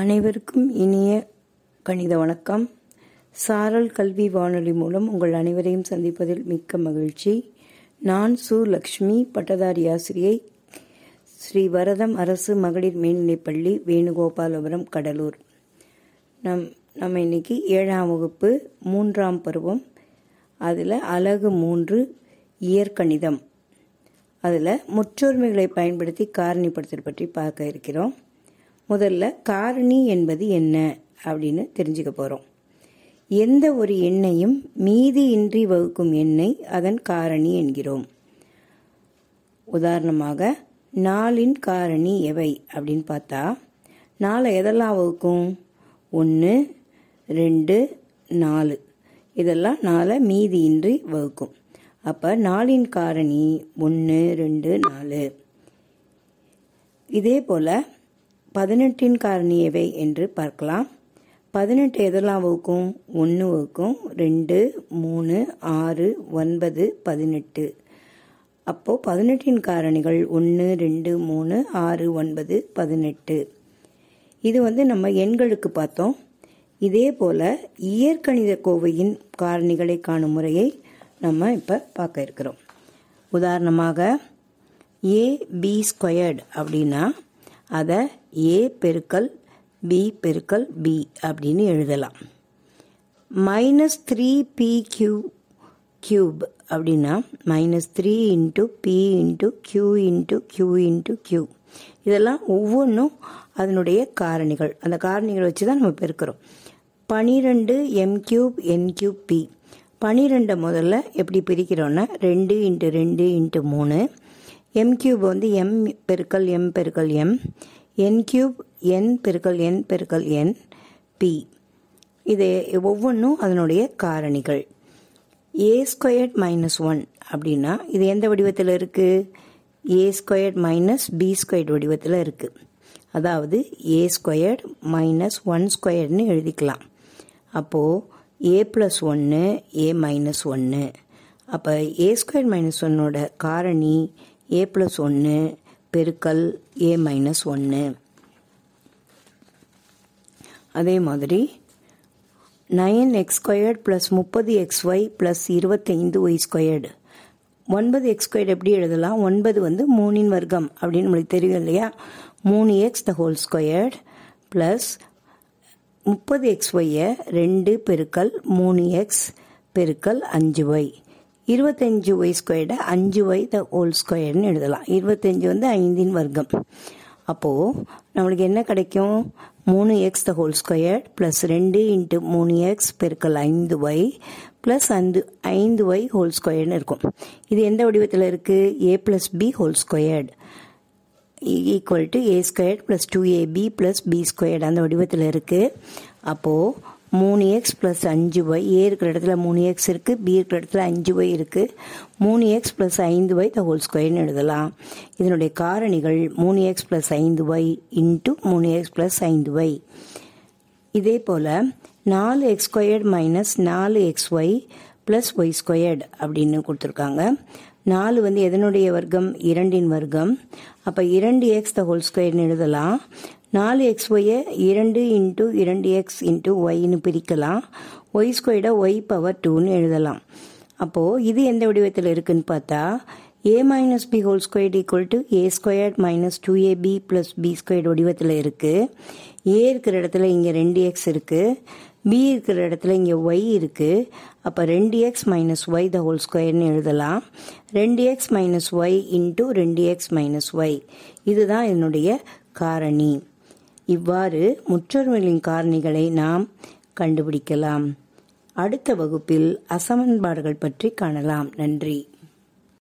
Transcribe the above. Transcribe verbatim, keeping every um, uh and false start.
அனைவருக்கும் இனிய கணித வணக்கம். சாரல் கல்வி வானொலி மூலம் உங்கள் அனைவரையும் சந்திப்பதில் மிக்க மகிழ்ச்சி. நான் சு லக்ஷ்மி, பட்டதாரி ஆசிரியை, ஸ்ரீ வரதம் அரசு மகளிர் மேல்நிலைப்பள்ளி, வேணுகோபாலபுரம், கடலூர். நம் நம்ம இன்னைக்கு ஏழாம் வகுப்பு மூன்றாம் பருவம், அதில் அலகு மூன்று இயற்கணிதம், அதில் முற்றொருமைகளை பயன்படுத்தி காரணிப்படுத்தல் பற்றி பார்க்க இருக்கிறோம். முதல்ல காரணி என்பது என்ன அப்படின்னு தெரிஞ்சுக்க போகிறோம். எந்த ஒரு எண்ணையும் மீதி இன்றி வகுக்கும் எண்ணை அதன் காரணி என்கிறோம். உதாரணமாக நாலின் காரணி எவை அப்படின்னு பார்த்தா, நாலை எதெல்லாம் வகுக்கும்? ஒன்று, ரெண்டு, நாலு. இதெல்லாம் நாலை மீதி இன்றி வகுக்கும். அப்போ நாலின் காரணி ஒன்று, ரெண்டு, நாலு. இதே போல் பதினெட்டின் காரணி எவை என்று பார்க்கலாம். பதினெட்டு எதெல்லாம் வகுக்கும்? ஒன்று வகுக்கும், ரெண்டு, மூணு, ஆறு, ஒன்பது, பதினெட்டு. அப்போது பதினெட்டின் காரணிகள் ஒன்று, ரெண்டு, மூணு, ஆறு, ஒன்பது, பதினெட்டு. இது வந்து நம்ம எண்களுக்கு பார்த்தோம். இதே போல் இயற்கணித கோவையின் காரணிகளை காணும் முறையை நம்ம இப்போ பார்க்க இருக்கிறோம். உதாரணமாக ஏ பி ஸ்கொயர்டு அப்படின்னா அதை ஏ பெருக்கல் பி பெருக்கல் பி அப்படின்னு எழுதலாம். Minus three p q cube அப்படின்னா minus three into p into q into q into q. இதெல்லாம் ஒவ்வொன்றும் அதனுடைய காரணிகள். அந்த காரணிகள் வச்சு தான் நம்ம பெருக்கிறோம். பனிரெண்டு m cube n cube p. பனிரெண்டை முதல்ல எப்படி பிரிக்கிறோன்னா ரெண்டு இன்ட்டு ரெண்டு இன்ட்டு மூணு. எம் கியூப் வந்து எம் பெருக்கல் எம் பெருக்கல் எம். என் கியூப் என் பெருக்கல் என் பெருக்கல் என் பி. இது ஒவ்வொன்றும் அதனுடைய காரணிகள். ஏ ஸ்கொயர்ட் மைனஸ் ஒன் அப்படின்னா இது எந்த வடிவத்தில் இருக்குது? A squared minus b squared வடிவத்தில் இருக்குது. அதாவது ஏ ஸ்கொயர்ட் மைனஸ் ஒன் ஸ்கொயர்ட்னு எழுதிக்கலாம். அப்போது ஏ ப்ளஸ் ஒன்று ஏ மைனஸ் ஒன்று. அப்போ ஏ ஸ்கொயர்ட் மைனஸ் ஒன்னோட காரணி ஏ ப்ளஸ் ஒன்று பெருக்கல் ஏ மைனஸ் ஒன்று. அதே மாதிரி நைன் எக்ஸ் ஸ்கொயர்டு ப்ளஸ் முப்பது எக்ஸ் ஒய் ப்ளஸ் இருபத்தைந்து ஒய் ஸ்கொயர்டு. ஒன்பது எக்ஸ் ஸ்கொயர்டு எப்படி எழுதலாம்? ஒன்பது வந்து மூணின் வர்க்கம் அப்படின்னு நம்மளுக்கு தெரியும் இல்லையா? மூணு x the whole squared plus முப்பது எக்ஸ் ஒய்யை ரெண்டு பெருக்கல் மூணு எக்ஸ் பெருக்கல் அஞ்சு ஒய். இருபத்தஞ்சு ஒய் ஸ்கொயர்டை அஞ்சு ஒய் த ஹோல் ஸ்கொயர்னு எழுதலாம். இருபத்தஞ்சு வந்து ஐந்தின் வர்க்கம். அப்போது நம்மளுக்கு என்ன கிடைக்கும்? மூணு x the whole square plus ரெண்டு இன்ட்டு மூணு எக்ஸ் பெருக்கல் ஐந்து ஒய் ப்ளஸ் ஐந்து ஐந்து ஒய் ஹோல் ஸ்கொயர்னு இருக்கும். இது எந்த வடிவத்தில் இருக்குது? A plus b whole squared equal to a squared plus two a b plus b squared அந்த வடிவத்தில் இருக்குது. அப்போது மூணு எக்ஸ் ப்ளஸ் அஞ்சு ஒய். ஏ இருக்கிற இடத்துல மூணு எக்ஸ் இருக்குது, பி இருக்கிற இடத்துல அஞ்சு ஒய் இருக்குது. மூணு எக்ஸ் ப்ளஸ் ஐந்து ஒய் த ஹோல் ஸ்கொயர்னு எழுதலாம். இதனுடைய காரணிகள் மூணு எக்ஸ் ப்ளஸ் ஐந்து ஒய் இன்ட்டு மூணு எக்ஸ் ப்ளஸ் ஐந்து ஒய். இதே போல் நாலு எக்ஸ் ஸ்கொயர்டு மைனஸ் நாலு x y plus y squared அப்படின்னு கொடுத்துருக்காங்க. நாலு வந்து எதனுடைய வர்க்கம்? இரண்டின் வர்க்கம். அப்போ இரண்டு எக்ஸ் த ஹோல் ஸ்கொயர்னு எழுதலாம். நாலு எக்ஸ் ஒய்யை இரண்டு இன்ட்டு இரண்டு எக்ஸ் இன்ட்டு ஒய்னு பிரிக்கலாம். ஒய் ஸ்கொயர்டை ஒய் பவர் டூன்னு எழுதலாம். அப்போது இது எந்த வடிவத்தில் இருக்குன்னு பார்த்தா a minus b whole squared equal to a squared minus two a b plus b squared வடிவத்தில் இருக்குது. ஏ இருக்கிற இடத்துல இங்கே ரெண்டு எக்ஸ் இருக்குது, பி இருக்கிற இடத்துல இங்கே ஒய் இருக்குது. அப்போ ரெண்டு x minus y the whole ஸ்கொயர்னு எழுதலாம். ரெண்டு எக்ஸ் மைனஸ் ஒய் இன்ட்டு ரெண்டு எக்ஸ் மைனஸ் ஒய். இதுதான் என்னுடைய காரணி. இவ்வாறு முற்றொருமைகளின் காரணிகளை நாம் கண்டுபிடிக்கலாம். அடுத்த வகுப்பில் அசமன்பாடுகள் பற்றி காணலாம். நன்றி.